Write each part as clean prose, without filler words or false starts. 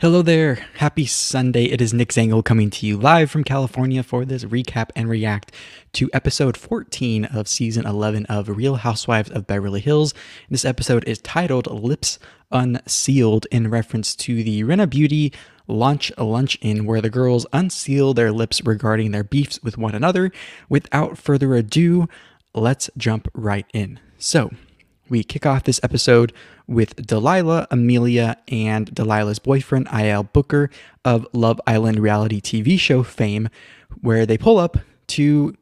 Hello there, happy Sunday. It is Nick Zangle coming to you live from California for this recap and react to episode 14 of season 11 of Real Housewives of Beverly Hills. This episode is titled Lips Unsealed in reference to the Rinna Beauty launch luncheon where the girls unseal their lips regarding their beefs with one another. Without further ado, let's jump right in. So, we kick off this episode with Delilah, Amelia, and Delilah's boyfriend, Eyal Booker, of Love Island reality TV show fame, where they pull up to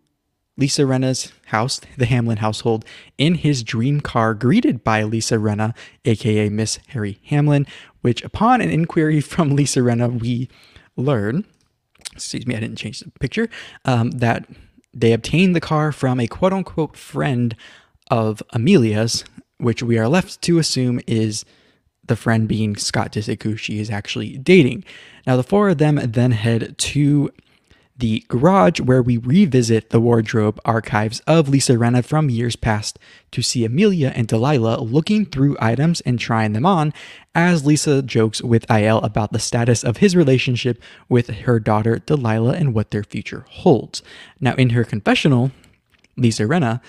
Lisa Rinna's house, the Hamlin household, in his dream car, greeted by Lisa Rinna, aka Miss Harry Hamlin, which upon an inquiry from Lisa Rinna, we learn, excuse me, I didn't change the picture, that they obtained the car from a quote-unquote friend of Amelia's, which we are left to assume is the friend being Scott Disick, who she is actually dating. Now, the four of them then head to the garage where we revisit the wardrobe archives of Lisa Rinna from years past to see Amelia and Delilah looking through items and trying them on as Lisa jokes with Eyal about the status of his relationship with her daughter Delilah and what their future holds. Now, in her confessional, Lisa Rinna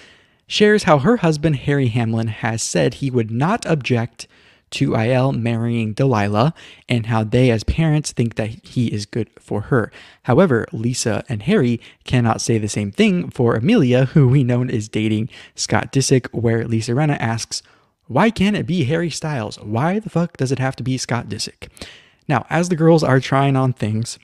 shares how her husband, Harry Hamlin, has said he would not object to Eyal marrying Delilah and how they as parents think that he is good for her. However, Lisa and Harry cannot say the same thing for Amelia, who we know is dating Scott Disick, where Lisa Rinna asks, why can't it be Harry Styles? Why the fuck does it have to be Scott Disick? Now, as the girls are trying on things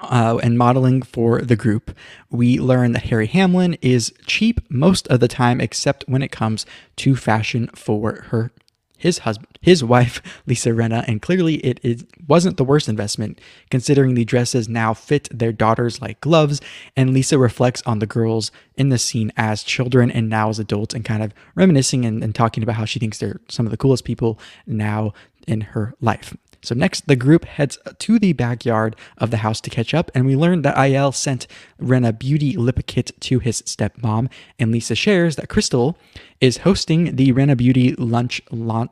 and modeling for the group, we learn that Harry Hamlin is cheap most of the time, except when it comes to fashion for his wife, Lisa Rinna, and clearly it wasn't the worst investment, considering the dresses now fit their daughters like gloves, and Lisa reflects on the girls in the scene as children and now as adults, and kind of reminiscing and talking about how she thinks they're some of the coolest people now in her life. So next, the group heads to the backyard of the house to catch up, and we learn that Eyal sent Rinna Beauty lip kit to his stepmom, and Lisa shares that Crystal is hosting the Rinna Beauty luncheon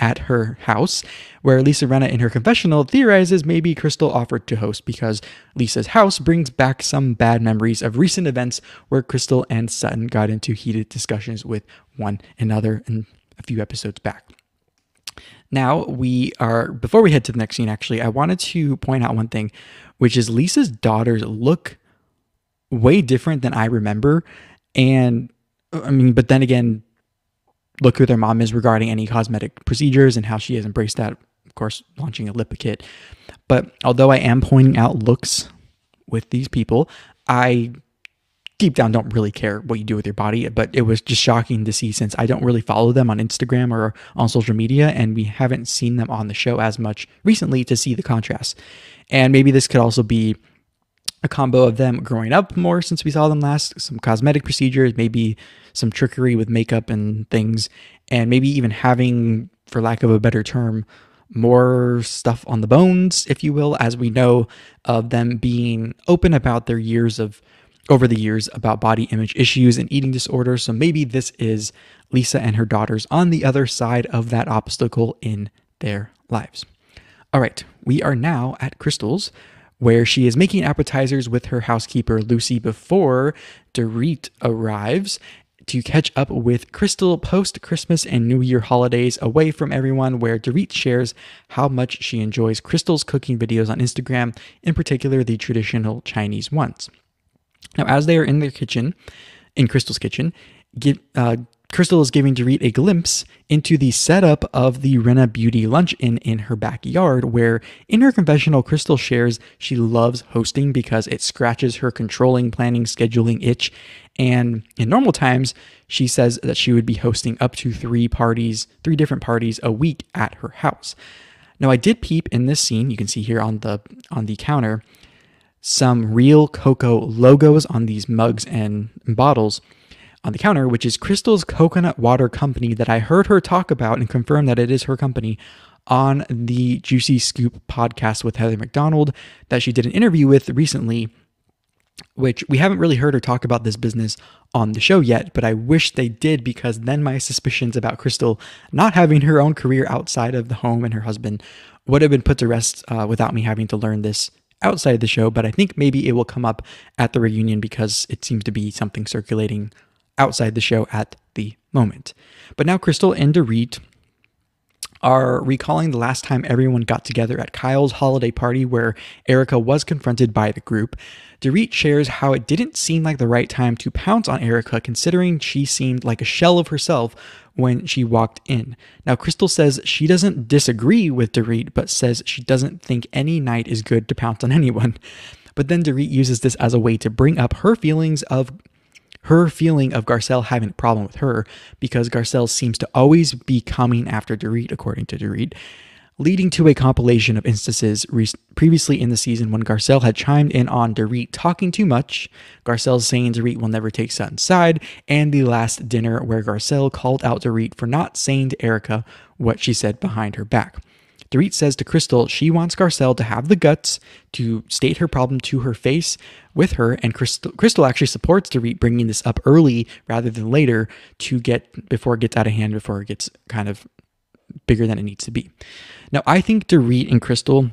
at her house, where Lisa Rinna in her confessional theorizes maybe Crystal offered to host because Lisa's house brings back some bad memories of recent events where Crystal and Sutton got into heated discussions with one another in a few episodes back. Now, before we head to the next scene, actually, I wanted to point out one thing, which is Lisa's daughters look way different than I remember. And I mean, but then again, look who their mom is regarding any cosmetic procedures and how she has embraced that, of course, launching a lip kit. But although I am pointing out looks with these people, I deep down don't really care what you do with your body, but it was just shocking to see since I don't really follow them on Instagram or on social media, and we haven't seen them on the show as much recently to see the contrast. And maybe this could also be a combo of them growing up more since we saw them last, some cosmetic procedures, maybe some trickery with makeup and things, and maybe even having, for lack of a better term, more stuff on the bones, if you will, as we know of them being open about their years of over the years about body image issues and eating disorders. So maybe this is Lisa and her daughters on the other side of that obstacle in their lives. All right, we are now at Crystal's, where she is making appetizers with her housekeeper, Lucy, before Dorit arrives to catch up with Crystal post-Christmas and New Year holidays away from everyone, where Dorit shares how much she enjoys Crystal's cooking videos on Instagram, in particular the traditional Chinese ones. Now, as they are in their kitchen, in Crystal's kitchen, Crystal is giving Dorit a glimpse into the setup of the Rinna Beauty luncheon in her backyard, where in her confessional, Crystal shares she loves hosting because it scratches her controlling, planning, scheduling itch. And in normal times, she says that she would be hosting up to three different parties a week at her house. Now, I did peep in this scene, you can see here on the counter, some Real Cocoa logos on these mugs and bottles on the counter, which is Crystal's coconut water company that I heard her talk about and confirm that it is her company on the Juicy Scoop podcast with Heather McDonald that she did an interview with recently which we haven't really heard her talk about this business on the show yet, but I wish they did, because then my suspicions about Crystal not having her own career outside of the home and her husband would have been put to rest without me having to learn this outside the show. But I think maybe it will come up at the reunion, because it seems to be something circulating outside the show at the moment. But now Crystal and Dorit are recalling the last time everyone got together at Kyle's holiday party, where Erica was confronted by the group. Dorit shares how it didn't seem like the right time to pounce on Erica, considering she seemed like a shell of herself when she walked in. Now, Crystal says she doesn't disagree with Dorit, but says she doesn't think any night is good to pounce on anyone. But then Dorit uses this as a way to bring up her feeling of Garcelle having a problem with her, because Garcelle seems to always be coming after Dorit, according to Dorit, leading to a compilation of instances previously in the season when Garcelle had chimed in on Dorit talking too much, Garcelle saying Dorit will never take Sutton's side, and the last dinner where Garcelle called out Dorit for not saying to Erica what she said behind her back. Dorit says to Crystal she wants Garcelle to have the guts to state her problem to her face with her, and Crystal actually supports Dorit bringing this up early rather than later before it gets out of hand, before it gets kind of bigger than it needs to be. Now, I think Dorit and Crystal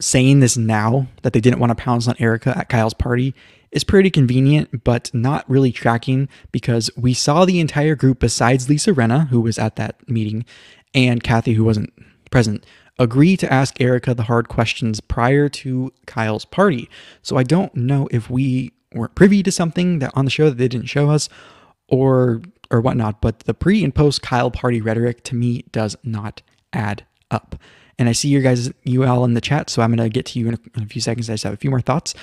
saying this now, that they didn't want to pounce on Erica at Kyle's party, is pretty convenient, but not really tracking, because we saw the entire group besides Lisa Rinna, who was at that meeting, and Kathy, who wasn't present, agree to ask Erica the hard questions prior to Kyle's party. So I don't know if we weren't privy to something that on the show that they didn't show us or whatnot, but the pre and post Kyle party rhetoric to me does not add up. And I see you all in the chat, so I'm going to get to you in a few seconds. I just have a few more thoughts.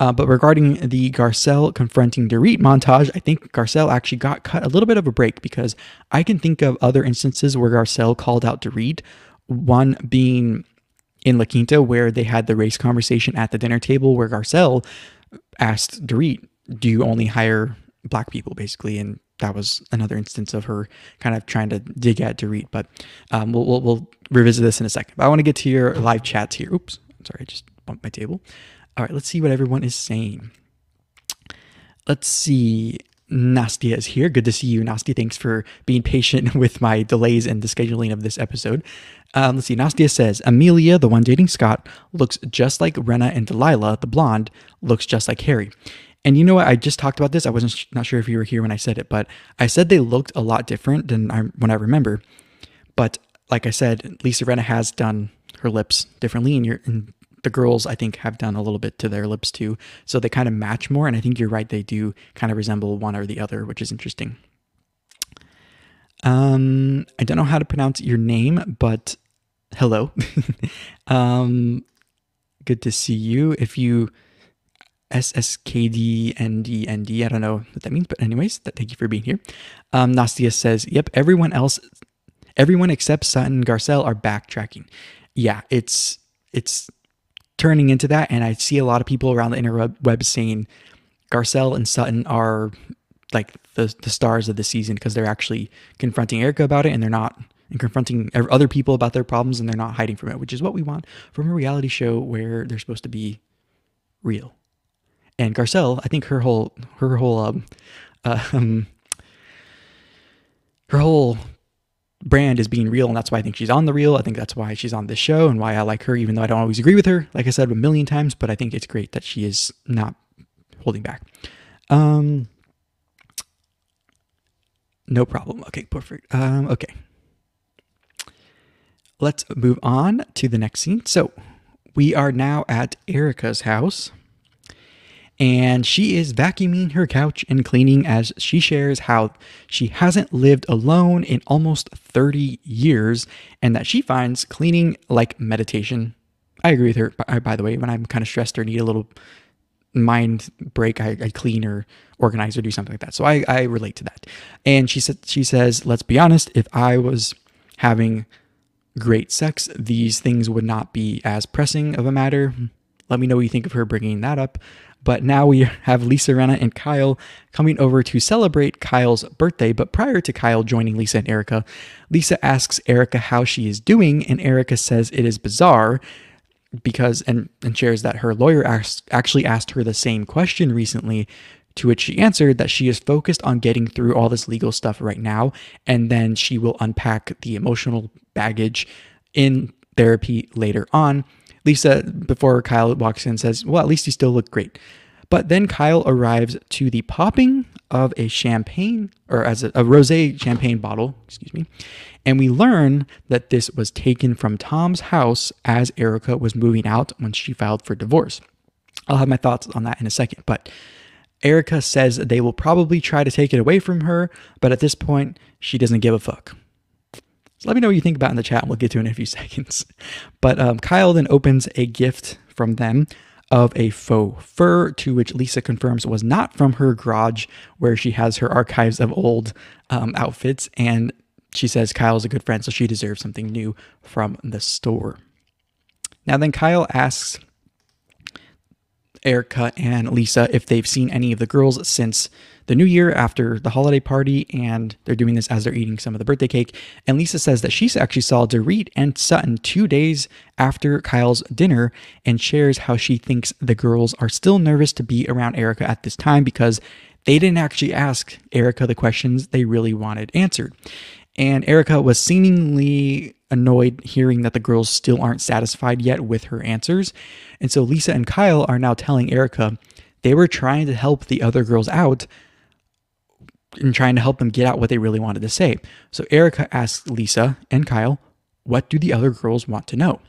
But regarding the Garcelle confronting Dorit montage, I think Garcelle actually got cut a little bit of a break, because I can think of other instances where Garcelle called out Dorit, one being in La Quinta, where they had the race conversation at the dinner table, where Garcelle asked Dorit, do you only hire black people, basically? And that was another instance of her kind of trying to dig at Dorit, but we'll revisit this in a second. But I want to get to your live chats here. Oops, I'm sorry, I just bumped my table. All right, let's see what everyone is saying. Let's see. Nastia is here. Good to see you, Nastia. Thanks for being patient with my delays and the scheduling of this episode. Let's see. Nastia says, Amelia, the one dating Scott, looks just like Rinna, and Delilah, the blonde, looks just like Harry. And you know what? I just talked about this. I wasn't not sure if you were here when I said it, but I said they looked a lot different than when I remember. But like I said, Lisa Rinna has done her lips differently, and the girls, I think, have done a little bit to their lips too. So they kind of match more, and I think you're right. They do kind of resemble one or the other, which is interesting. I don't know how to pronounce your name, but hello. Good to see you. If you... SSKDNDND. I don't know what that means, but anyways, thank you for being here. Nastia says, yep, everyone except Sutton and Garcelle are backtracking. Yeah, it's turning into that, and I see a lot of people around the interweb saying Garcelle and Sutton are like the stars of the season, because they're actually confronting Erica about it, and they're not confronting other people about their problems, and they're not hiding from it, which is what we want from a reality show where they're supposed to be real. And Garcelle, I think her whole brand is being real, and that's why I think she's on The Real. I think that's why she's on this show, and why I like her, even though I don't always agree with her, like I said a million times, but I think it's great that she is not holding back. No problem. Okay, perfect. Okay. Let's move on to the next scene. So we are now at Erica's house, and she is vacuuming her couch and cleaning as she shares how she hasn't lived alone in almost 30 years and that she finds cleaning like meditation. I agree with her, by the way. When I'm kind of stressed or need a little mind break, I clean or organize or do something like that. So I relate to that. And she says, let's be honest, if I was having great sex, these things would not be as pressing of a matter. Let me know what you think of her bringing that up. But now we have Lisa Rinna and Kyle coming over to celebrate Kyle's birthday. But prior to Kyle joining Lisa and Erica, Lisa asks Erica how she is doing, and Erica says it is bizarre. because, and shares that her lawyer actually asked her the same question recently, to which she answered that she is focused on getting through all this legal stuff right now, and then she will unpack the emotional baggage in therapy later on. Lisa, before Kyle walks in, says, well, at least you still look great. But then Kyle arrives to the popping of a champagne, or as a rosé champagne bottle, excuse me. And we learn that this was taken from Tom's house as Erica was moving out when she filed for divorce. I'll have my thoughts on that in a second. But Erica says they will probably try to take it away from her, but at this point, she doesn't give a fuck. So let me know what you think about in the chat, and we'll get to it in a few seconds. But Kyle then opens a gift from them of a faux fur, to which Lisa confirms was not from her garage where she has her archives of old outfits, and she says Kyle's a good friend, so she deserves something new from the store. Now then Kyle asks Erica and Lisa if they've seen any of the girls since the new year after the holiday party, and they're doing this as they're eating some of the birthday cake, and Lisa says that she actually saw Dorit and Sutton 2 days after Kyle's dinner, and shares how she thinks the girls are still nervous to be around Erica at this time because they didn't actually ask Erica the questions they really wanted answered. And Erica was seemingly annoyed hearing that the girls still aren't satisfied yet with her answers. And so Lisa and Kyle are now telling Erica they were trying to help the other girls out and trying to help them get out what they really wanted to say. So Erica asks Lisa and Kyle, what do the other girls want to know?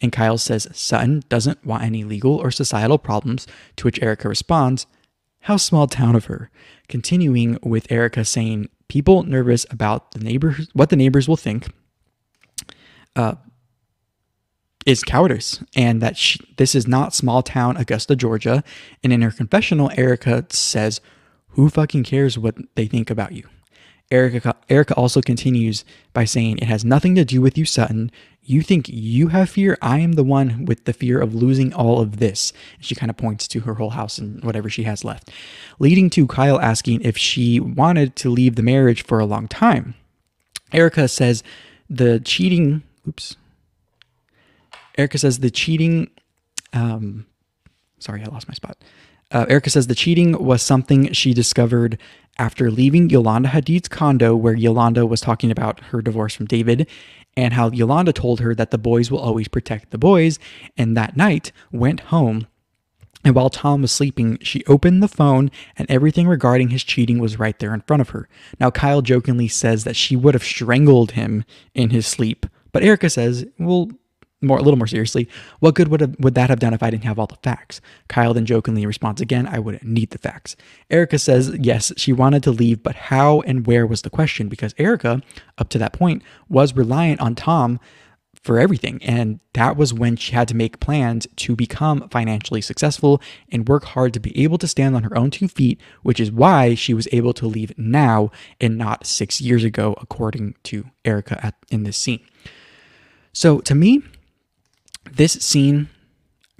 And Kyle says Sutton doesn't want any legal or societal problems, to which Erica responds, how small town of her. Continuing with Erica saying, people nervous about the neighbors, what the neighbors will think, is cowardice, and that this is not small town Augusta, Georgia. And in her confessional, Erica says, who fucking cares what they think about you? Erica also continues by saying, it has nothing to do with you, Sutton. You think you have fear? I am the one with the fear of losing all of this. And she kind of points to her whole house and whatever she has left, leading to Kyle asking if she wanted to leave the marriage for a long time. Erica says the cheating was something she discovered after leaving Yolanda Hadid's condo, where Yolanda was talking about her divorce from David, and how Yolanda told her that the boys will always protect the boys, and that night went home, and while Tom was sleeping, she opened the phone, and everything regarding his cheating was right there in front of her. Now, Kyle jokingly says that she would have strangled him in his sleep, but Erica says, well, a little more seriously, what good would that have done if I didn't have all the facts? Kyle then jokingly responds again, I wouldn't need the facts. Erica says, yes, she wanted to leave, but how and where was the question? Because Erica, up to that point, was reliant on Tom for everything. And that was when she had to make plans to become financially successful and work hard to be able to stand on her own 2 feet, which is why she was able to leave now and not 6 years ago, according to Erica in this scene. So to me, this scene,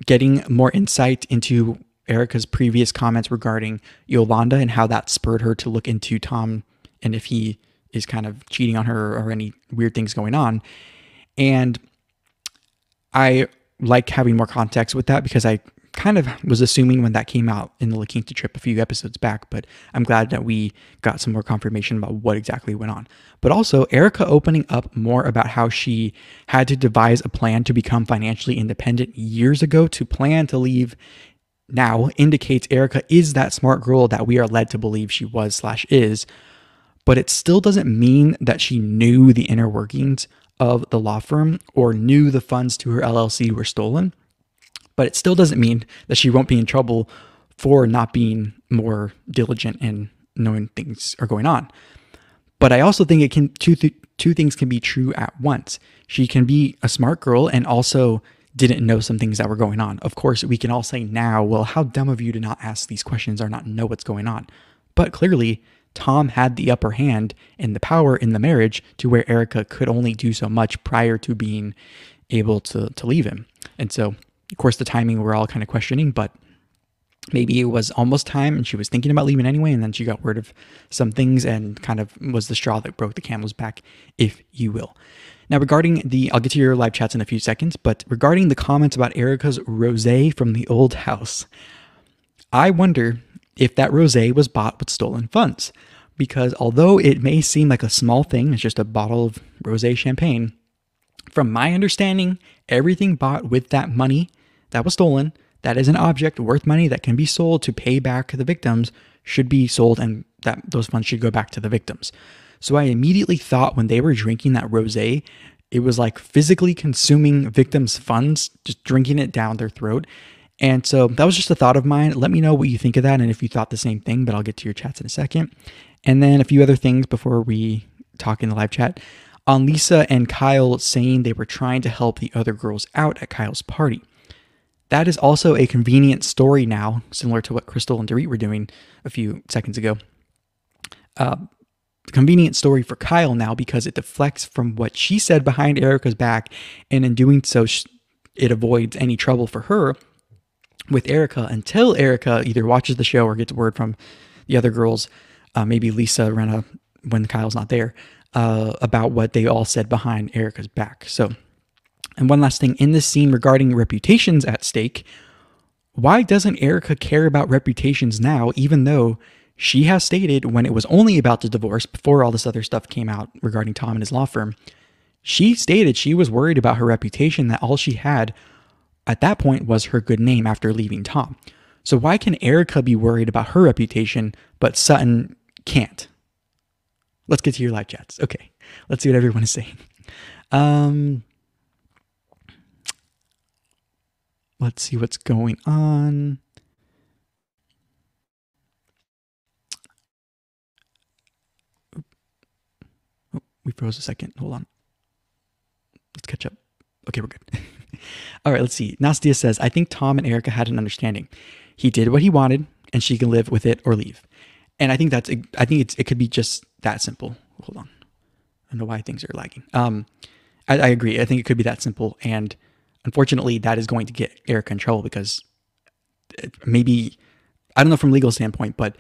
getting more insight into Erica's previous comments regarding Yolanda and how that spurred her to look into Tom and if he is kind of cheating on her or any weird things going on. And I like having more context with that because I kind of was assuming when that came out in the La Quinta trip a few episodes back, but I'm glad that we got some more confirmation about what exactly went on. But also Erica opening up more about how she had to devise a plan to become financially independent years ago to plan to leave now indicates Erica is that smart girl that we are led to believe she was / is, but it still doesn't mean that she knew the inner workings of the law firm or knew the funds to her LLC were stolen. But it still doesn't mean that she won't be in trouble for not being more diligent and knowing things are going on. But I also think it can two things can be true at once. She can be a smart girl and also didn't know some things that were going on. Of course, we can all say now, well, how dumb of you to not ask these questions or not know what's going on. But clearly, Tom had the upper hand and the power in the marriage to where Erica could only do so much prior to being able to leave him. And so, of course, the timing we're all kind of questioning, but maybe it was almost time and she was thinking about leaving anyway, and then she got word of some things and kind of was the straw that broke the camel's back, if you will. Now, regarding the, I'll get to your live chats in a few seconds, but regarding the comments about Erica's rosé from the old house, I wonder if that rosé was bought with stolen funds, because although it may seem like a small thing, it's just a bottle of rosé champagne, from my understanding, everything bought with that money that was stolen, that is an object worth money that can be sold to pay back the victims, should be sold, and that those funds should go back to the victims. So I immediately thought when they were drinking that rosé, it was like physically consuming victims' funds, just drinking it down their throat. And so that was just a thought of mine. Let me know what you think of that and if you thought the same thing, but I'll get to your chats in a second. And then a few other things before we talk in the live chat. On Lisa and Kyle saying they were trying to help the other girls out at Kyle's party. That is also a convenient story now, similar to what Crystal and Dorit were doing a few seconds ago. Convenient story for Kyle now because it deflects from what she said behind Erica's back, and in doing so, it avoids any trouble for her with Erica until Erica either watches the show or gets word from the other girls, maybe Lisa Rinna when Kyle's not there, about what they all said behind Erica's back. So, and one last thing in this scene regarding reputations at stake, why doesn't Erica care about reputations now, even though she has stated when it was only about the divorce, before all this other stuff came out regarding Tom and his law firm, she stated she was worried about her reputation, that all she had at that point was her good name after leaving Tom. So why can Erica be worried about her reputation, but Sutton can't? Let's get to your live chats. Okay, let's see what everyone is saying. Let's see what's going on. We froze a second. Hold on. Let's catch up. Okay, we're good. All right, let's see. Nastia says, I think Tom and Erica had an understanding. He did what he wanted, and she can live with it or leave. And I think that's, I think it could be just that simple. Hold on. I don't know why things are lagging. I agree. I think it could be that simple. And unfortunately, that is going to get Erica in trouble because maybe, I don't know from a legal standpoint, but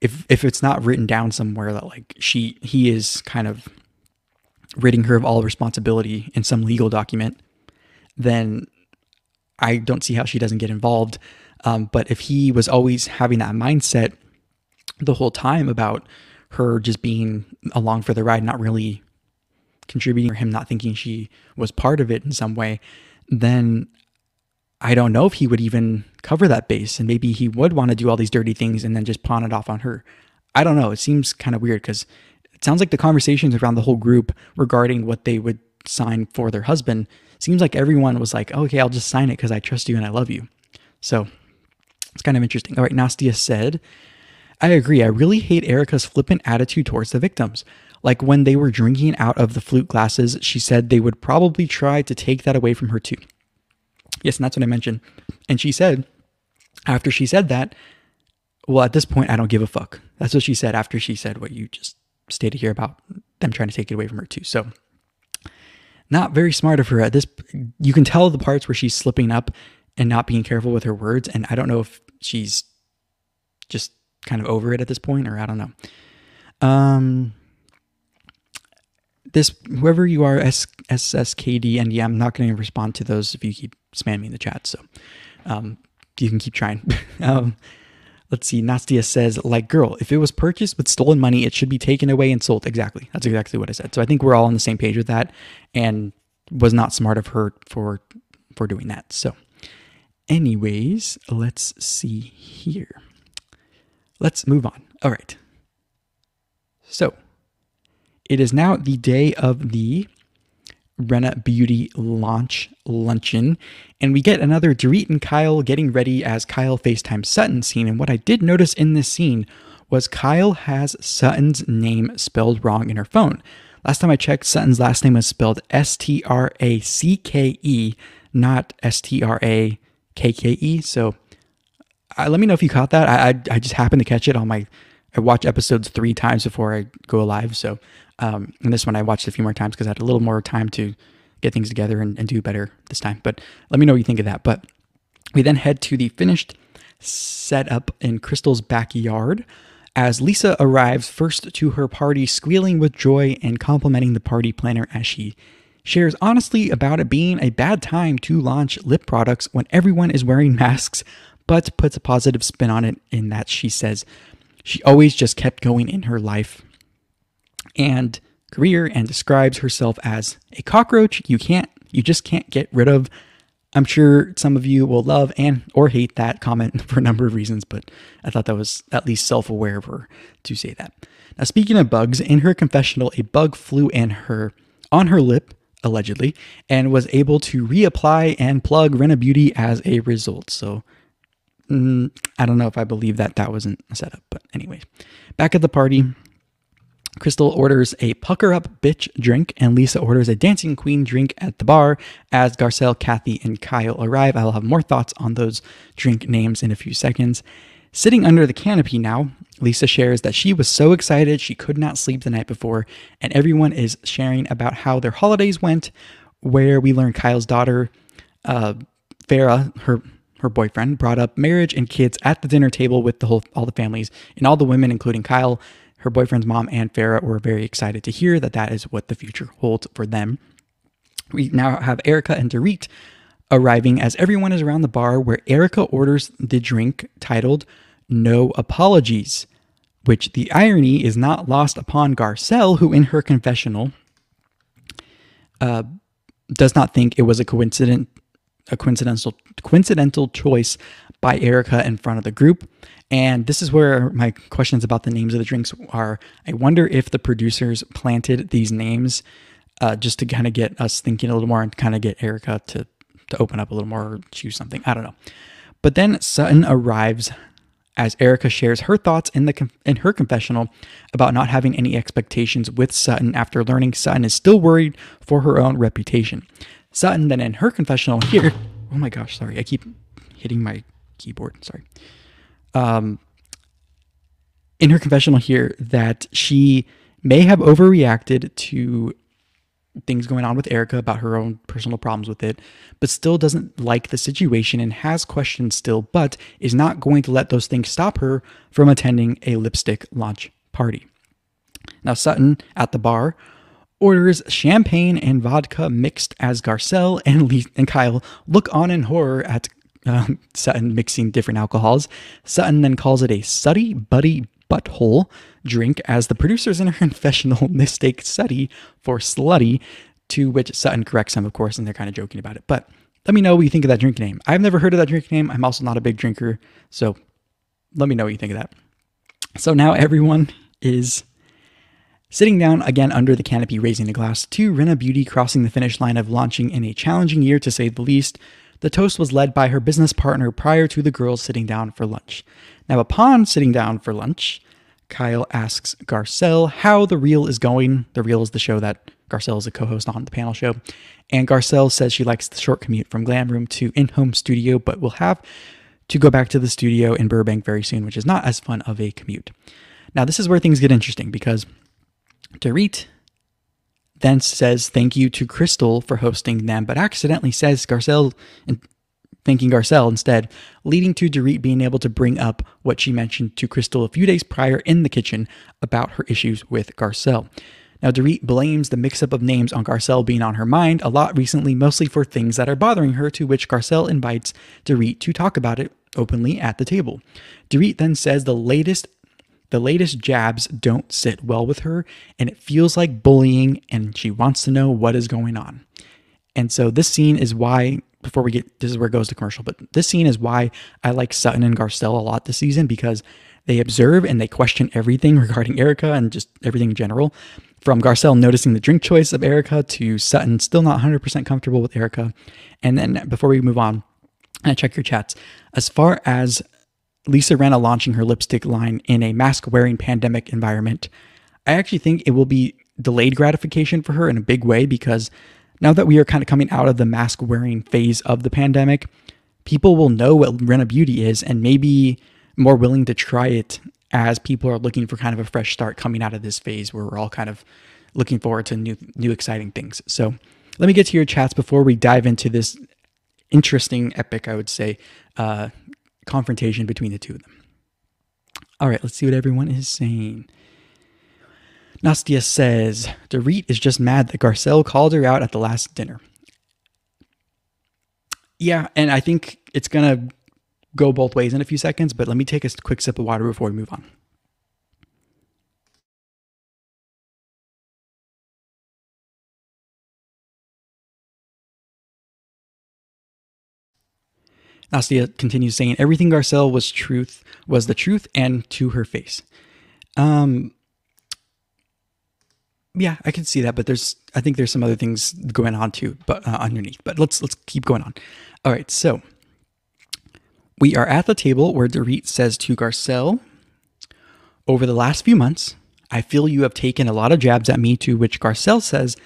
if it's not written down somewhere that like he is kind of ridding her of all responsibility in some legal document, then I don't see how she doesn't get involved. But if he was always having that mindset the whole time about her just being along for the ride, not really contributing, or him not thinking she was part of it in some way, then I don't know if he would even cover that base, and maybe he would want to do all these dirty things and then just pawn it off on her. I don't know. It seems kind of weird because it sounds like the conversations around the whole group regarding what they would sign for their husband, seems like everyone was like, okay, I'll just sign it because I trust you and I love you. So it's kind of interesting. All right, Nastia said, I agree. I really hate Erica's flippant attitude towards the victims. Like when they were drinking out of the flute glasses, she said they would probably try to take that away from her too. Yes, and that's what I mentioned. And she said, after she said that, well, at this point, I don't give a fuck. That's what she said after she said what you just stated here about them trying to take it away from her too. So not very smart of her at this. You can tell the parts where she's slipping up and not being careful with her words. And I don't know if she's just kind of over it at this point, or I don't know. Whoever you are, SSKD, and yeah, I'm not going to respond to those if you keep spamming the chat, so you can keep trying. Let's see, Nastia says, like, girl, if it was purchased with stolen money, it should be taken away and sold. Exactly. That's exactly what I said. So I think we're all on the same page with that, and was not smart of her for doing that. So anyways, let's see here. Let's move on. All right. So it is now the day of the Rinna Beauty launch luncheon, and we get another Dorit and Kyle getting ready as Kyle FaceTime Sutton scene. And what I did notice in this scene was Kyle has Sutton's name spelled wrong in her phone. Last time I checked, Sutton's last name was spelled S-T-R-A-C-K-E, not S-T-R-A-K-K-E. So let me know if you caught that. I just happened to catch it on my, I watch episodes 3 times before I go live. So, and this one I watched a few more times because I had a little more time to get things together and do better this time. But let me know what you think of that. But we then head to the finished set up in Crystal's backyard as Lisa arrives first to her party, squealing with joy and complimenting the party planner as she shares honestly about it being a bad time to launch lip products when everyone is wearing masks, but puts a positive spin on it in that she says she always just kept going in her life and career and describes herself as a cockroach you just can't get rid of. I'm sure some of you will love and or hate that comment for a number of reasons, but I thought that was at least self-aware of her to say that. Now, speaking of bugs, in her confessional, a bug flew in on her lip, allegedly, and was able to reapply and plug Rinna Beauty as a result. So I don't know if I believe that wasn't a setup, but anyways. Back at the party, Crystal orders a pucker up bitch drink and Lisa orders a dancing queen drink at the bar as Garcelle, Kathy, and Kyle arrive. I'll have more thoughts on those drink names in a few seconds. Sitting under the canopy now, Lisa shares that she was so excited she could not sleep the night before, and everyone is sharing about how their holidays went, where we learn Kyle's daughter, Farrah, her boyfriend, brought up marriage and kids at the dinner table with all the families, and all the women, including Kyle, her boyfriend's mom, and Farrah, were very excited to hear that is what the future holds for them. We now have Erica and Dorit arriving as everyone is around the bar, where Erica orders the drink titled No Apologies, which the irony is not lost upon Garcelle, who in her confessional does not think it was a coincidental choice by Erica in front of the group. And this is where my questions about the names of the drinks are. I wonder if the producers planted these names just to kind of get us thinking a little more and kind of get Erica to open up a little more or choose something. I don't know. But then Sutton arrives as Erica shares her thoughts in her confessional about not having any expectations with Sutton after learning Sutton is still worried for her own reputation. Sutton then in her confessional here, oh my gosh, sorry, I keep hitting my keyboard, sorry. In her confessional here that she may have overreacted to things going on with Erica about her own personal problems with it, but still doesn't like the situation and has questions still, but is not going to let those things stop her from attending a lipstick launch party. Now Sutton at the bar orders champagne and vodka mixed as Garcelle and Kyle look on in horror at Sutton mixing different alcohols. Sutton then calls it a sutty buddy butthole drink as the producers in her confessional mistake sutty for slutty, to which Sutton corrects them, of course, and they're kind of joking about it. But let me know what you think of that drink name. I've never heard of that drink name. I'm also not a big drinker, so let me know what you think of that. So now everyone is sitting down again under the canopy, raising the glass to Rinna Beauty crossing the finish line of launching in a challenging year, to say the least. The toast was led by her business partner prior to the girls sitting down for lunch. Now, upon sitting down for lunch, Kyle asks Garcelle how The Real is going. The Real is the show that Garcelle is a co-host on, the panel show. And Garcelle says she likes the short commute from glam room to in-home studio, but will have to go back to the studio in Burbank very soon, which is not as fun of a commute. Now, this is where things get interesting, because Dorit then says thank you to Crystal for hosting them, but accidentally says Garcelle, and thanking Garcelle instead, leading to Dorit being able to bring up what she mentioned to Crystal a few days prior in the kitchen about her issues with Garcelle. Now, Dorit blames the mix-up of names on Garcelle being on her mind a lot recently, mostly for things that are bothering her, to which Garcelle invites Dorit to talk about it openly at the table. Dorit then says the latest jabs don't sit well with her, and it feels like bullying, and she wants to know what is going on. And so this scene is why, this is where it goes to commercial, but this scene is why I like Sutton and Garcelle a lot this season, because they observe and they question everything regarding Erica and just everything in general. From Garcelle noticing the drink choice of Erica to Sutton still not 100% comfortable with Erica. And then before we move on, I check your chats. As far as Lisa Rinna launching her lipstick line in a mask-wearing pandemic environment, I actually think it will be delayed gratification for her in a big way, because now that we are kind of coming out of the mask-wearing phase of the pandemic, people will know what Rinna Beauty is and maybe more willing to try it, as people are looking for kind of a fresh start coming out of this phase where we're all kind of looking forward to new exciting things. So let me get to your chats before we dive into this interesting epic, I would say, confrontation between the two of them. All right, let's see what everyone is saying. Nastia says, Dorit is just mad that Garcelle called her out at the last dinner. Yeah, and I think it's going to go both ways in a few seconds, but let me take a quick sip of water before we move on. Nastia continues saying, everything Garcelle was the truth and to her face. Yeah, I can see that, but I think there's some other things going on too, but underneath. But let's keep going on. All right, so we are at the table where Dorit says to Garcelle, over the last few months, I feel you have taken a lot of jabs at me, to which Garcelle says,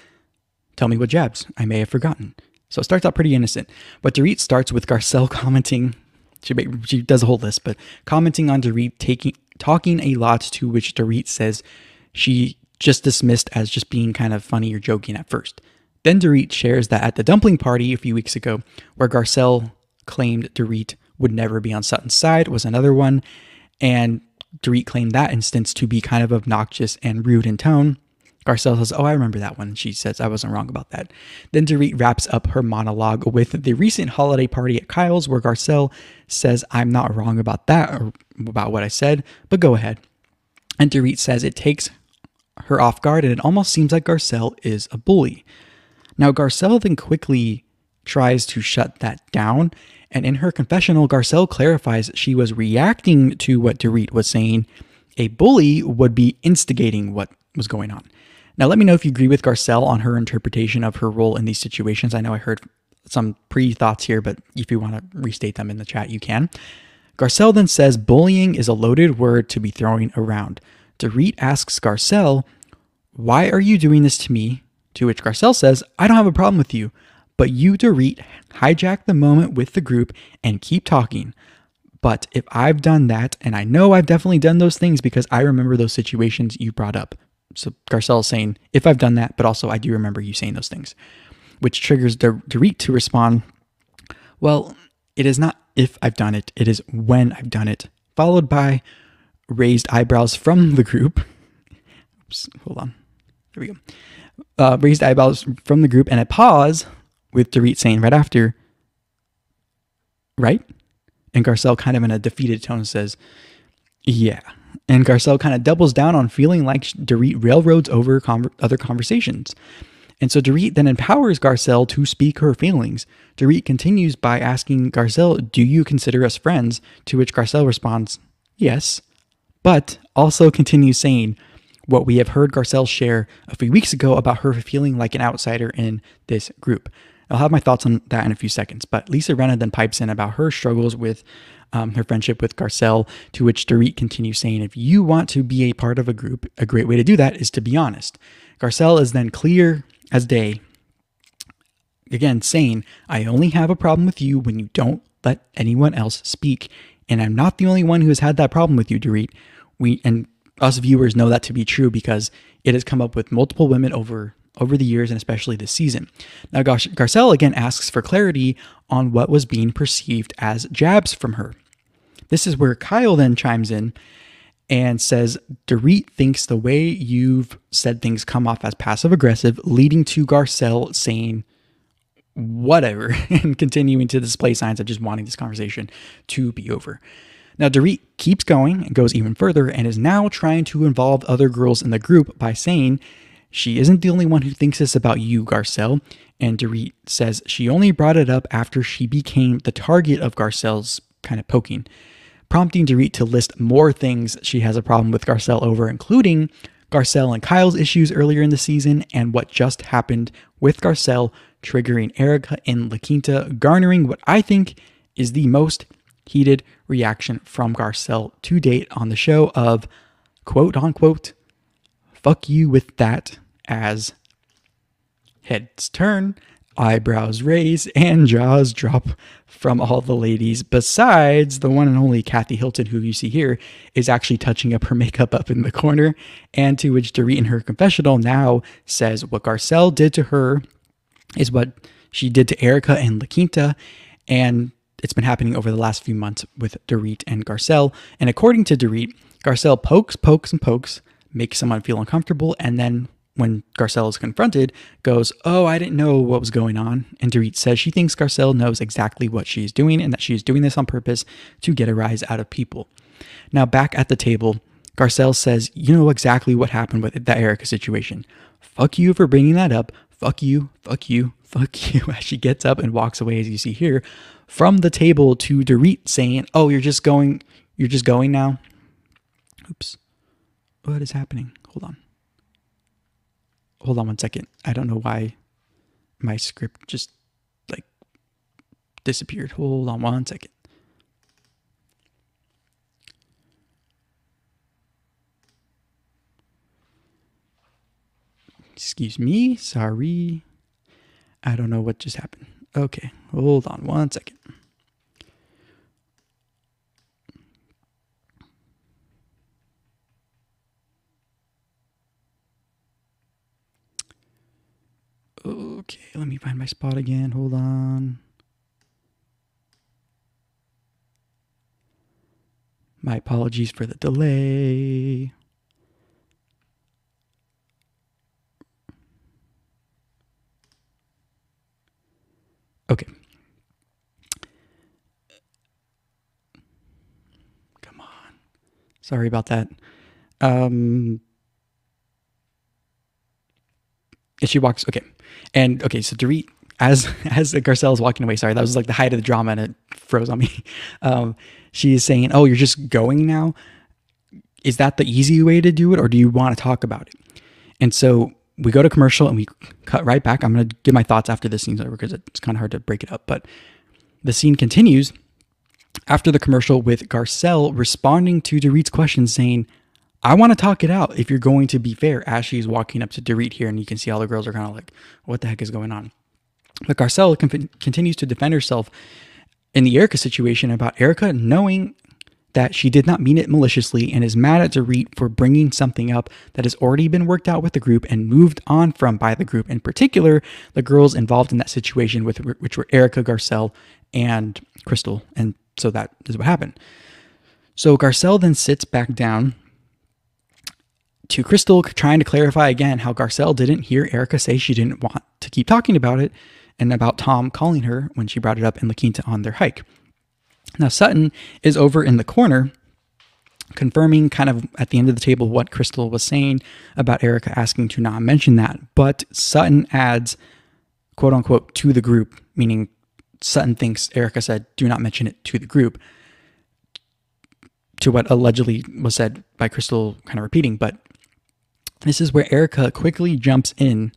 tell me what jabs, I may have forgotten. So it starts out pretty innocent, but Dorit starts with Garcelle commenting, she does a whole list, but commenting on Dorit talking a lot, to which Dorit says she just dismissed as just being kind of funny or joking at first. Then Dorit shares that at the dumpling party a few weeks ago, where Garcelle claimed Dorit would never be on Sutton's side, was another one, and Dorit claimed that instance to be kind of obnoxious and rude in tone. Garcelle says, oh, I remember that one. She says, I wasn't wrong about that. Then Dorit wraps up her monologue with the recent holiday party at Kyle's, where Garcelle says, I'm not wrong about that or about what I said, but go ahead. And Dorit says it takes her off guard and it almost seems like Garcelle is a bully. Now, Garcelle then quickly tries to shut that down. And in her confessional, Garcelle clarifies she was reacting to what Dorit was saying. A bully would be instigating what was going on. Now, let me know if you agree with Garcelle on her interpretation of her role in these situations. I know I heard some pre-thoughts here, but if you want to restate them in the chat, you can. Garcelle then says, bullying is a loaded word to be throwing around. Dorit asks Garcelle, why are you doing this to me? To which Garcelle says, I don't have a problem with you, but you, Dorit, hijack the moment with the group and keep talking. But if I've done that, and I know I've definitely done those things because I remember those situations you brought up. So Garcelle is saying, if I've done that, but also I do remember you saying those things, which triggers Dorit to respond, well, it is not if I've done it, it is when I've done it, followed by raised eyebrows from the group. Oops, hold on. There we go. Raised eyebrows from the group and a pause with Dorit saying right after, right? And Garcelle kind of in a defeated tone says, yeah. And Garcelle kind of doubles down on feeling like Dorit railroads over other conversations. And so Dorit then empowers Garcelle to speak her feelings. Dorit continues by asking Garcelle, do you consider us friends? To which Garcelle responds, yes, but also continues saying what we have heard Garcelle share a few weeks ago about her feeling like an outsider in this group. I'll have my thoughts on that in a few seconds, but Lisa Rinna then pipes in about her struggles with her friendship with Garcelle, to which Dorit continues saying, if you want to be a part of a group, a great way to do that is to be honest. Garcelle is then clear as day, again saying, I only have a problem with you when you don't let anyone else speak. And I'm not the only one who has had that problem with you, Dorit. We and us viewers know that to be true because it has come up with multiple women over the years and especially this season. Now, Garcelle again asks for clarity on what was being perceived as jabs from her. This is where Kyle then chimes in and says, Dorit thinks the way you've said things come off as passive aggressive, leading to Garcelle saying whatever and continuing to display signs of just wanting this conversation to be over. Now, Dorit keeps going and goes even further and is now trying to involve other girls in the group by saying, she isn't the only one who thinks this about you, Garcelle. And Dorit says she only brought it up after she became the target of Garcelle's kind of poking, prompting Dorit to list more things she has a problem with Garcelle over, including Garcelle and Kyle's issues earlier in the season and what just happened with Garcelle, triggering Erica in La Quinta, garnering what I think is the most heated reaction from Garcelle to date on the show of, quote unquote, fuck you with that, as heads turn, eyebrows raise, and jaws drop from all the ladies. Besides, the one and only Kathy Hilton, who you see here, is actually touching up her makeup up in the corner, and to which Dorit in her confessional now says what Garcelle did to her is what she did to Erica and La Quinta, and it's been happening over the last few months with Dorit and Garcelle. And according to Dorit, Garcelle pokes, makes someone feel uncomfortable, and then when Garcelle is confronted, goes, "Oh, I didn't know what was going on." And Dorit says she thinks Garcelle knows exactly what she's doing and that she's doing this on purpose to get a rise out of people. Now, back at the table, Garcelle says, "You know exactly what happened with that Erica situation. Fuck you for bringing that up. Fuck you, fuck you, fuck you," as she gets up and walks away, as you see here, from the table to Dorit saying, "Oh, you're just going now." Oops. What is happening? Hold on one second. I don't know why my script just like disappeared. Hold on one second. Excuse me. Sorry. I don't know what just happened. Okay. Hold on one second. Okay, let me find my spot again. Hold on. My apologies for the delay. Okay. Come on. Sorry about that. And she walks, okay. And okay, so Dorit, as Garcelle's walking away, sorry, that was like the height of the drama and it froze on me. She is saying, "Oh, you're just going now? Is that the easy way to do it, or do you want to talk about it?" And so we go to commercial and we cut right back. I'm going to give my thoughts after this scene's over because it's kind of hard to break it up. But the scene continues after the commercial with Garcelle responding to Dorit's question saying, "I want to talk it out if you're going to be fair," as she's walking up to Dorit here, and you can see all the girls are kind of like, what the heck is going on? But Garcelle continues to defend herself in the Erica situation about Erica knowing that she did not mean it maliciously and is mad at Dorit for bringing something up that has already been worked out with the group and moved on from by the group, in particular, the girls involved in that situation, with which were Erica, Garcelle, and Crystal. And so that is what happened. So Garcelle then sits back down to Crystal, trying to clarify again how Garcelle didn't hear Erica say she didn't want to keep talking about it and about Tom calling her when she brought it up in La Quinta on their hike. Now, Sutton is over in the corner, confirming kind of at the end of the table what Crystal was saying about Erica asking to not mention that. But Sutton adds, quote unquote, to the group, meaning Sutton thinks Erica said, "Do not mention it," to the group, to what allegedly was said by Crystal kind of repeating. But this is where Erica quickly jumps in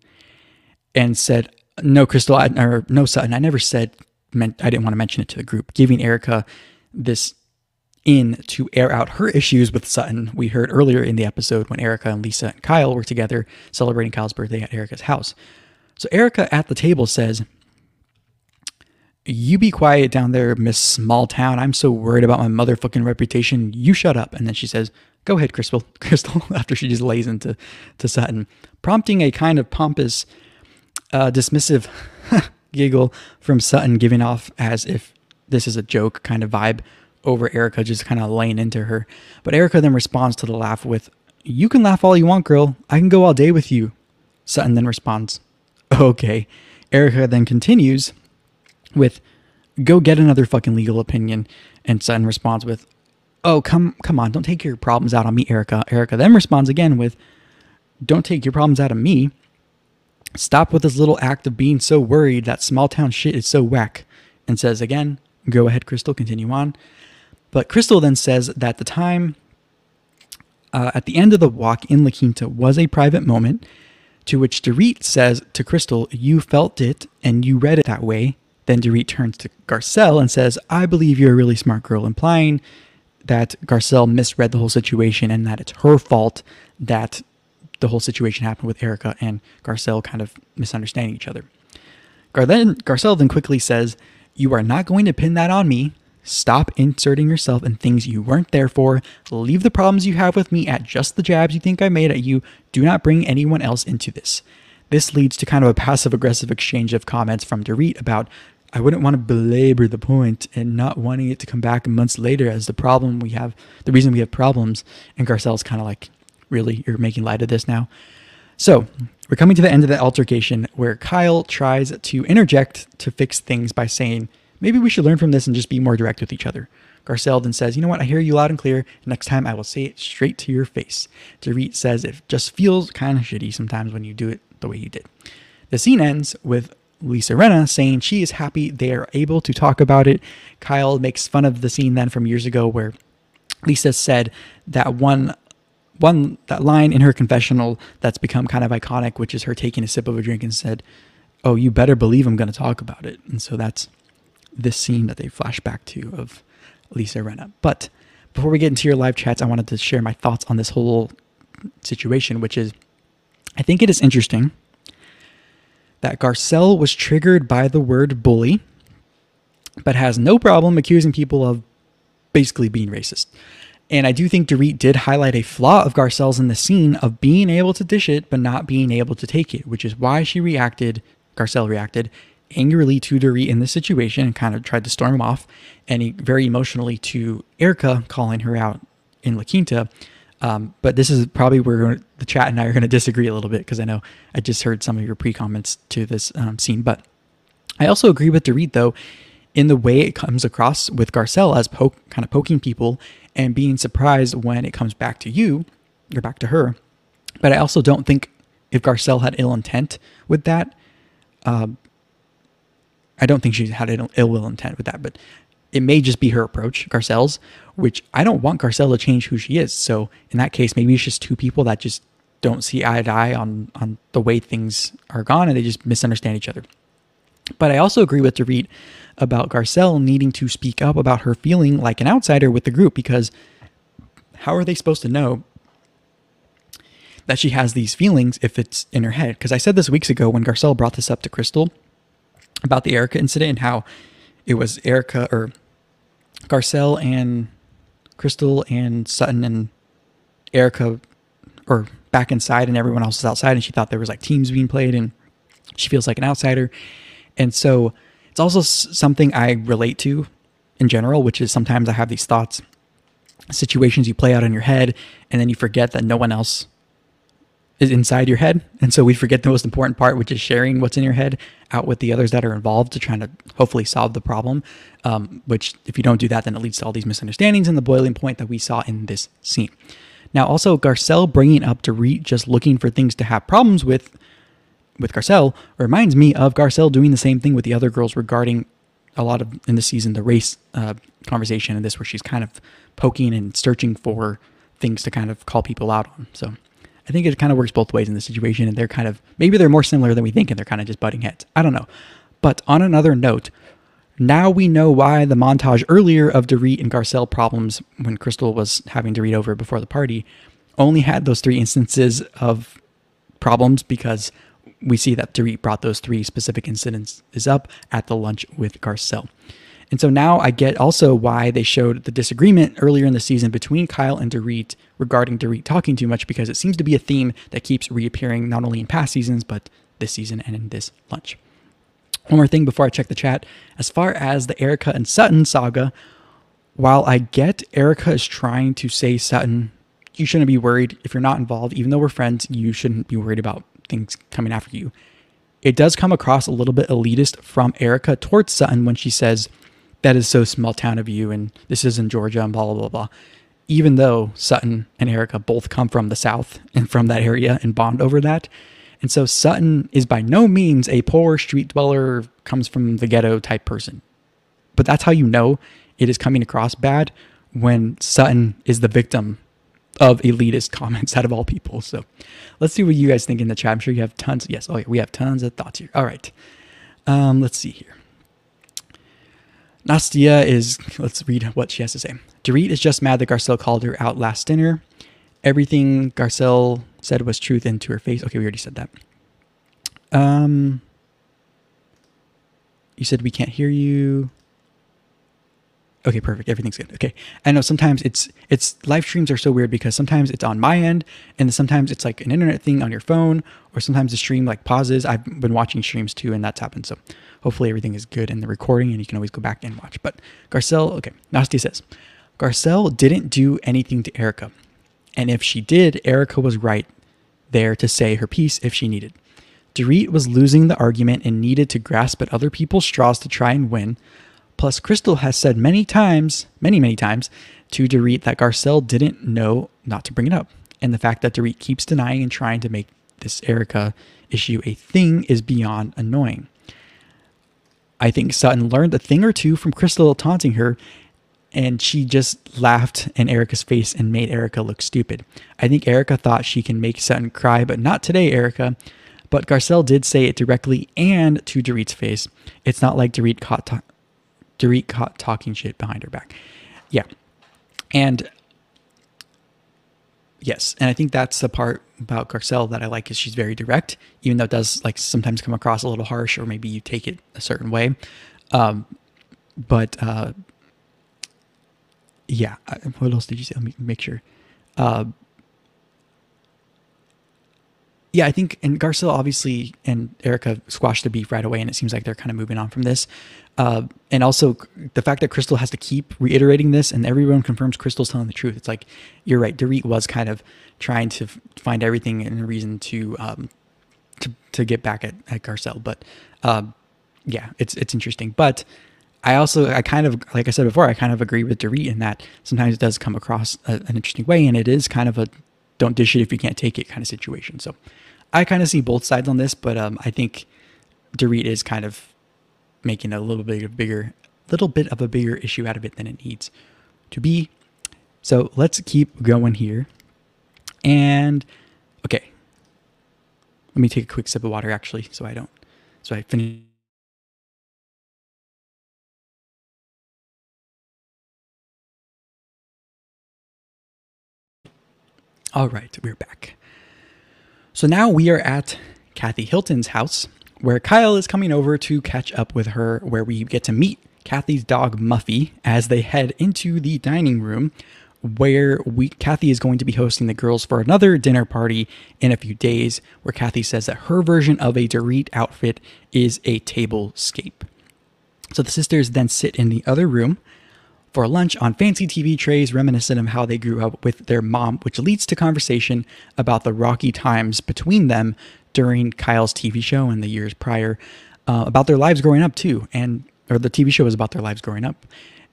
and said, "No, Crystal, or no, Sutton, I never said, I didn't want to mention it to the group," giving Erica this in to air out her issues with Sutton. We heard earlier in the episode when Erica and Lisa and Kyle were together celebrating Kyle's birthday at Erica's house. So Erica at the table says, "You be quiet down there, Miss Small Town. I'm so worried about my motherfucking reputation. You shut up." And then she says, "Go ahead, Crystal, after she just lays into Sutton, prompting a kind of pompous, dismissive giggle from Sutton, giving off as if this is a joke kind of vibe over Erica just kind of laying into her. But Erica then responds to the laugh with, "You can laugh all you want, girl. I can go all day with you." Sutton then responds, "Okay." Erica then continues with, "Go get another fucking legal opinion." And Sutton responds with, "Oh, come on, don't take your problems out on me, Erica." Erica then responds again with, "Don't take your problems out of me. Stop with this little act of being so worried. That small town shit is so whack." And says again, "Go ahead, Crystal, continue on." But Crystal then says that the time at the end of the walk in La Quinta was a private moment, to which Dorit says to Crystal, "You felt it and you read it that way." Then Dorit turns to Garcelle and says, "I believe you're a really smart girl," implying that Garcelle misread the whole situation and that it's her fault that the whole situation happened with Erica and Garcelle kind of misunderstanding each other. Garcelle then quickly says, "You are not going to pin that on me. Stop inserting yourself in things you weren't there for. Leave the problems you have with me at just the jabs you think I made at you. Do not bring anyone else into this." This leads to kind of a passive-aggressive exchange of comments from Dorit about, I wouldn't want to belabor the point and not wanting it to come back months later as the problem we have, the reason we have problems. And Garcelle's kind of like, really, you're making light of this now? So we're coming to the end of the altercation where Kyle tries to interject to fix things by saying, maybe we should learn from this and just be more direct with each other. Garcelle then says, you know what? I hear you loud and clear. Next time I will say it straight to your face. Dorit says, it just feels kind of shitty sometimes when you do it the way you did. The scene ends with Lisa Rinna saying she is happy they are able to talk about it. Kyle makes fun of the scene then from years ago where Lisa said that that line in her confessional that's become kind of iconic, which is her taking a sip of a drink and said, oh, you better believe I'm going to talk about it. And so that's this scene that they flash back to of Lisa Rinna. But before we get into your live chats, I wanted to share my thoughts on this whole situation, which is, I think it is interesting that Garcelle was triggered by the word bully, but has no problem accusing people of basically being racist. And I do think Dorit did highlight a flaw of Garcelle's in the scene of being able to dish it, but not being able to take it, which is why she reacted, Garcelle reacted angrily to Dorit in this situation and kind of tried to storm him off, and very emotionally to Erica, calling her out in La Quinta. But this is probably where the chat and I are going to disagree a little bit, because I know I just heard some of your pre-comments to this scene. But I also agree with Dorit, though, in the way it comes across with Garcelle as kind of poking people and being surprised when it comes back to you or back to her. But I also don't think if Garcelle had ill intent with that, I don't think she had ill intent with that, but it may just be her approach, Garcelle's, which I don't want Garcelle to change who she is. So in that case, maybe it's just two people that just don't see eye to eye on the way things are gone, and they just misunderstand each other. But I also agree with Dorit about Garcelle needing to speak up about her feeling like an outsider with the group, because how are they supposed to know that she has these feelings if it's in her head? Because I said this weeks ago when Garcelle brought this up to Crystal about the Erica incident and how it was Erica or Garcelle and Crystal and Sutton and Erica or back inside and everyone else is outside, and she thought there was like teams being played and she feels like an outsider. And so it's also something I relate to in general, which is sometimes I have these thoughts, situations you play out in your head, and then you forget that no one else is inside your head. And so we forget the most important part, which is sharing what's in your head out with the others that are involved to trying to hopefully solve the problem, which if you don't do that, then it leads to all these misunderstandings and the boiling point that we saw in this scene. Now, also Garcelle bringing up Dorit just looking for things to have problems with Garcelle reminds me of Garcelle doing the same thing with the other girls regarding a lot of, in this season, the race conversation and this, where she's kind of poking and searching for things to kind of call people out on. So I think it kind of works both ways in this situation, and they're kind of, maybe they're more similar than we think and they're kind of just butting heads. I don't know. But on another note, now we know why the montage earlier of Dorit and Garcelle problems when Crystal was having Dorit over before the party only had those three instances of problems, because we see that Dorit brought those three specific incidents up at the lunch with Garcelle. And so now I get also why they showed the disagreement earlier in the season between Kyle and Dorit regarding Dorit talking too much, because it seems to be a theme that keeps reappearing not only in past seasons, but this season and in this lunch. One more thing before I check the chat. As far as the Erica and Sutton saga, while I get Erica is trying to say, Sutton, you shouldn't be worried. If you're not involved, even though we're friends, you shouldn't be worried about things coming after you. It does come across a little bit elitist from Erica towards Sutton when she says, that is so small town of you, and this is in Georgia, and blah, blah, blah, blah. Even though Sutton and Erica both come from the South and from that area and bond over that. And so Sutton is by no means a poor street dweller, comes from the ghetto type person. But that's how you know it is coming across bad when Sutton is the victim of elitist comments out of all people. So let's see what you guys think in the chat. I'm sure you have tons. Yes, oh yeah, we have tons of thoughts here. All right, let's see here. Nastia is, let's read what she has to say. Dorit is just mad that Garcelle called her out last dinner. Everything Garcelle said was truth into her face. Okay, we already said that. You said we can't hear you. Okay, perfect. Everything's good. Okay. I know sometimes it's live streams are so weird, because sometimes it's on my end and sometimes it's like an internet thing on your phone, or sometimes the stream like pauses. I've been watching streams too, and that's happened. So Hopefully everything is good in the recording and you can always go back and watch. But Garcelle, okay, Nasty says, Garcelle didn't do anything to Erica. And if she did, Erica was right there to say her piece if she needed. Dorit was losing the argument and needed to grasp at other people's straws to try and win. Plus, Crystal has said many times to Dorit that Garcelle didn't know not to bring it up. And the fact that Dorit keeps denying and trying to make this Erica issue a thing is beyond annoying. I think Sutton learned a thing or two from Crystal taunting her, and she just laughed in Erica's face and made Erica look stupid. I think Erica thought she can make Sutton cry, but not today, Erica. But Garcelle did say it directly and to Dorit's face. It's not like Dorit caught talking shit behind her back. Yeah. And yes, and I think that's the part about Garcelle that I like, is she's very direct, even though it does like sometimes come across a little harsh, or maybe you take it a certain way. Yeah, what else did you say? Let me make sure. Yeah, I think, and Garcelle obviously and Erica squashed the beef right away, and it seems like they're kind of moving on from this. And also the fact that Crystal has to keep reiterating this and everyone confirms Crystal's telling the truth. It's like, you're right, Dorit was kind of trying to find everything and a reason to get back at Garcelle. But yeah, it's interesting. But I kind of, like I said before, I kind of agree with Dorit in that sometimes it does come across an interesting way, and it is kind of a don't dish it if you can't take it kind of situation. So I kind of see both sides on this, but I think Dorit is kind of making a little bit of a bigger issue out of it than it needs to be. So let's keep going here. And okay, let me take a quick sip of water actually, so I finish. All right, we're back. So now we are at Kathy Hilton's house, where Kyle is coming over to catch up with her, where we get to meet Kathy's dog Muffy as they head into the dining room, where Kathy is going to be hosting the girls for another dinner party in a few days, where Kathy says that her version of a Dorit outfit is a table scape. So the sisters then sit in the other room for lunch on fancy TV trays, reminiscent of how they grew up with their mom, which leads to conversation about the rocky times between them during Kyle's TV show and the years prior, about their lives growing up too. Or the TV show is about their lives growing up.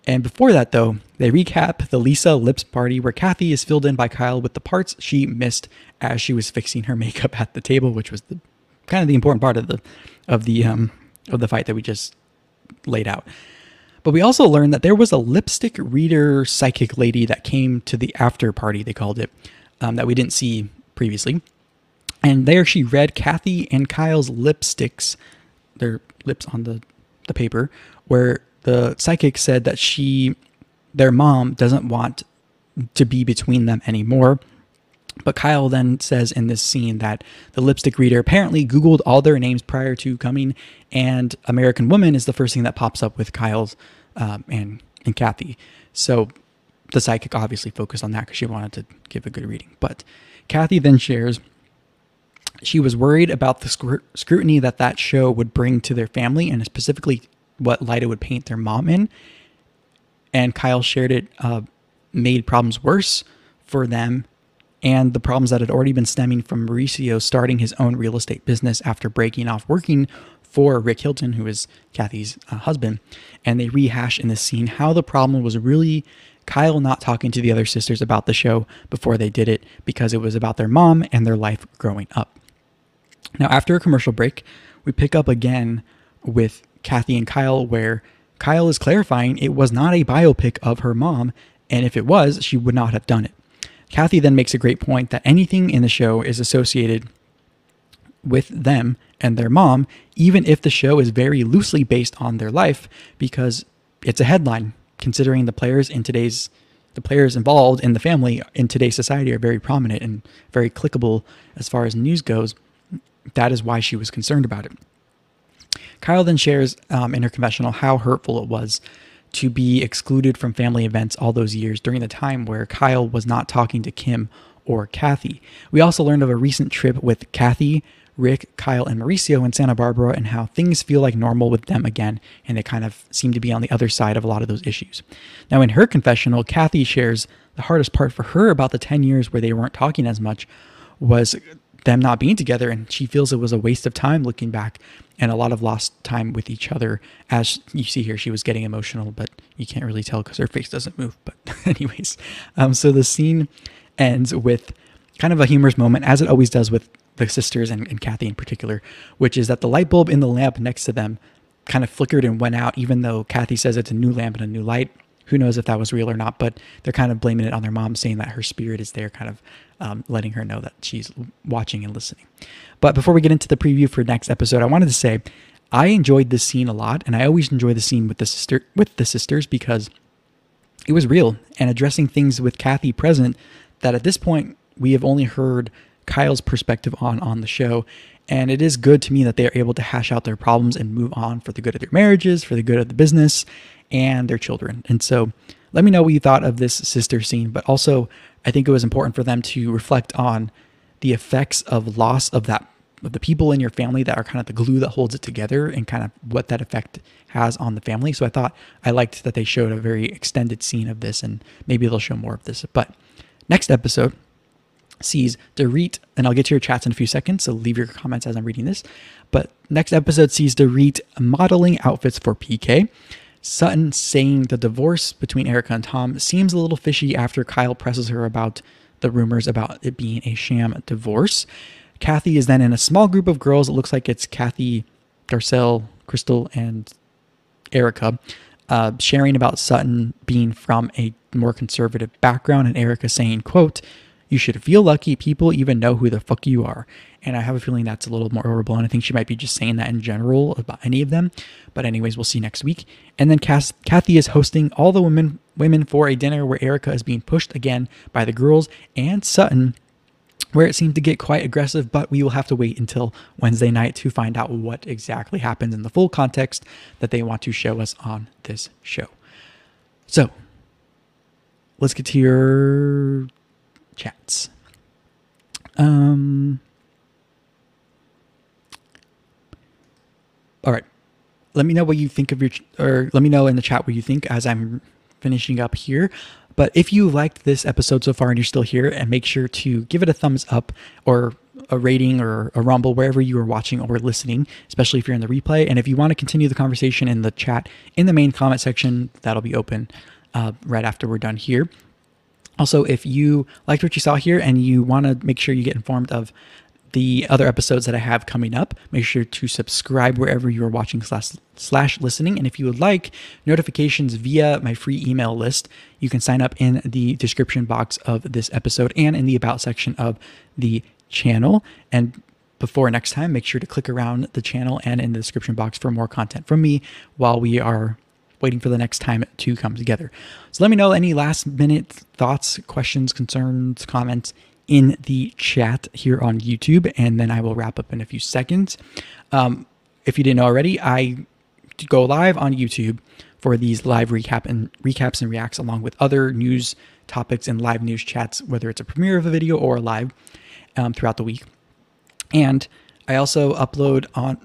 And before that though, they recap the Lisa Lips party, where Kathy is filled in by Kyle with the parts she missed as she was fixing her makeup at the table, which was kind of the important part of the fight that we just laid out. But we also learned that there was a lipstick reader psychic lady that came to the after party, they called it, that we didn't see previously. And there she read Kathy and Kyle's lipsticks, their lips on the paper, where the psychic said that their mom doesn't want to be between them anymore. But Kyle then says in this scene that the lipstick reader apparently Googled all their names prior to coming, and American Woman is the first thing that pops up with Kyle's and Kathy. So the psychic obviously focused on that because she wanted to give a good reading. But Kathy then shares she was worried about the scrutiny that show would bring to their family, and specifically what Lida would paint their mom in. And Kyle shared it made problems worse for them, and the problems that had already been stemming from Mauricio starting his own real estate business after breaking off working for Rick Hilton, who is Kathy's husband. And they rehash in this scene how the problem was really Kyle not talking to the other sisters about the show before they did it, because it was about their mom and their life growing up. Now, after a commercial break, we pick up again with Kathy and Kyle, where Kyle is clarifying it was not a biopic of her mom, and if it was, she would not have done it. Kathy then makes a great point that anything in the show is associated with them and their mom, even if the show is very loosely based on their life, because it's a headline, considering the players involved in the family in today's society are very prominent and very clickable as far as news goes. That is why she was concerned about it. Kyle then shares in her confessional how hurtful it was to be excluded from family events all those years during the time where Kyle was not talking to Kim or Kathy. We also learned of a recent trip with Kathy, Rick, Kyle, and Mauricio in Santa Barbara and how things feel like normal with them again, and they kind of seem to be on the other side of a lot of those issues. Now in her confessional, Kathy shares the hardest part for her about the 10 years where they weren't talking as much was them not being together, and she feels it was a waste of time looking back and a lot of lost time with each other. As you see here, she was getting emotional, but you can't really tell because her face doesn't move. But anyways, so the scene ends with kind of a humorous moment, as it always does with the sisters and Kathy in particular, which is that the light bulb in the lamp next to them kind of flickered and went out, even though Kathy says it's a new lamp and a new light. Who knows if that was real or not, but they're kind of blaming it on their mom, saying that her spirit is there, kind of letting her know that she's watching and listening. But before we get into the preview for next episode, I wanted to say I enjoyed this scene a lot, and I always enjoy the scene with the sisters because it was real and addressing things with Kathy present that at this point we have only heard Kyle's perspective on the show. And it is good to me that they are able to hash out their problems and move on for the good of their marriages, for the good of the business, and their children. And so let me know what you thought of this sister scene, but also I think it was important for them to reflect on the effects of loss of the people in your family that are kind of the glue that holds it together, and kind of what that effect has on the family. So I liked that they showed a very extended scene of this, and maybe they'll show more of this. But next episode sees Dorit, and I'll get to your chats in a few seconds, so leave your comments as I'm reading this. But next episode sees Dorit modeling outfits for PK, Sutton saying the divorce between Erica and Tom seems a little fishy after Kyle presses her about the rumors about it being a sham divorce. Kathy is then in a small group of girls. It looks like it's Kathy, Garcelle, Crystal, and Erica, sharing about Sutton being from a more conservative background, and Erica saying, quote, "You should feel lucky people even know who the fuck you are." And I have a feeling that's a little more overblown. I think she might be just saying that in general about any of them. But anyways, we'll see next week. And then Kathy is hosting all the women for a dinner where Erica is being pushed again by the girls and Sutton, where it seemed to get quite aggressive, but we will have to wait until Wednesday night to find out what exactly happens in the full context that they want to show us on this show. So let's get to your chats. All right. Let me know what you think of let me know in the chat what you think as I'm finishing up here. But if you liked this episode so far and you're still here, and make sure to give it a thumbs up or a rating or a rumble wherever you are watching or listening, especially if you're in the replay. And if you want to continue the conversation in the chat in the main comment section, that'll be open right after we're done here. Also, if you liked what you saw here and you want to make sure you get informed of the other episodes that I have coming up, make sure to subscribe wherever you are watching / listening. And if you would like notifications via my free email list, you can sign up in the description box of this episode and in the about section of the channel. And before next time, make sure to click around the channel and in the description box for more content from me while we are waiting for the next time to come together. So let me know any last minute thoughts, questions, concerns, comments in the chat here on YouTube, and then I will wrap up in a few seconds. If you didn't know already, I go live on YouTube for these live recaps and reacts, along with other news topics and live news chats, whether it's a premiere of a video or live throughout the week. And I also upload on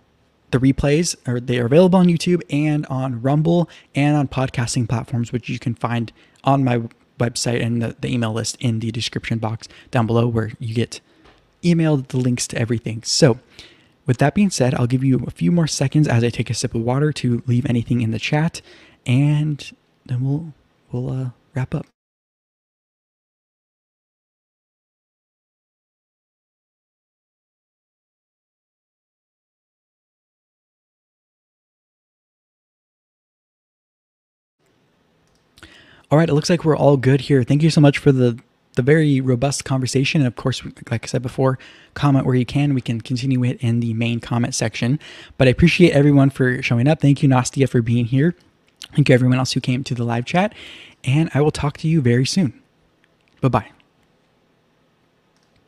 the replays, or they are available on YouTube and on Rumble and on podcasting platforms, which you can find on my website and the email list in the description box down below, where you get emailed the links to everything. So with that being said, I'll give you a few more seconds as I take a sip of water to leave anything in the chat, and then we'll wrap up. All right, it looks like we're all good here. Thank you so much for the very robust conversation. And of course, like I said before, comment where you can. We can continue it in the main comment section. But I appreciate everyone for showing up. Thank you, Nastia, for being here. Thank you, everyone else who came to the live chat. And I will talk to you very soon. Bye-bye.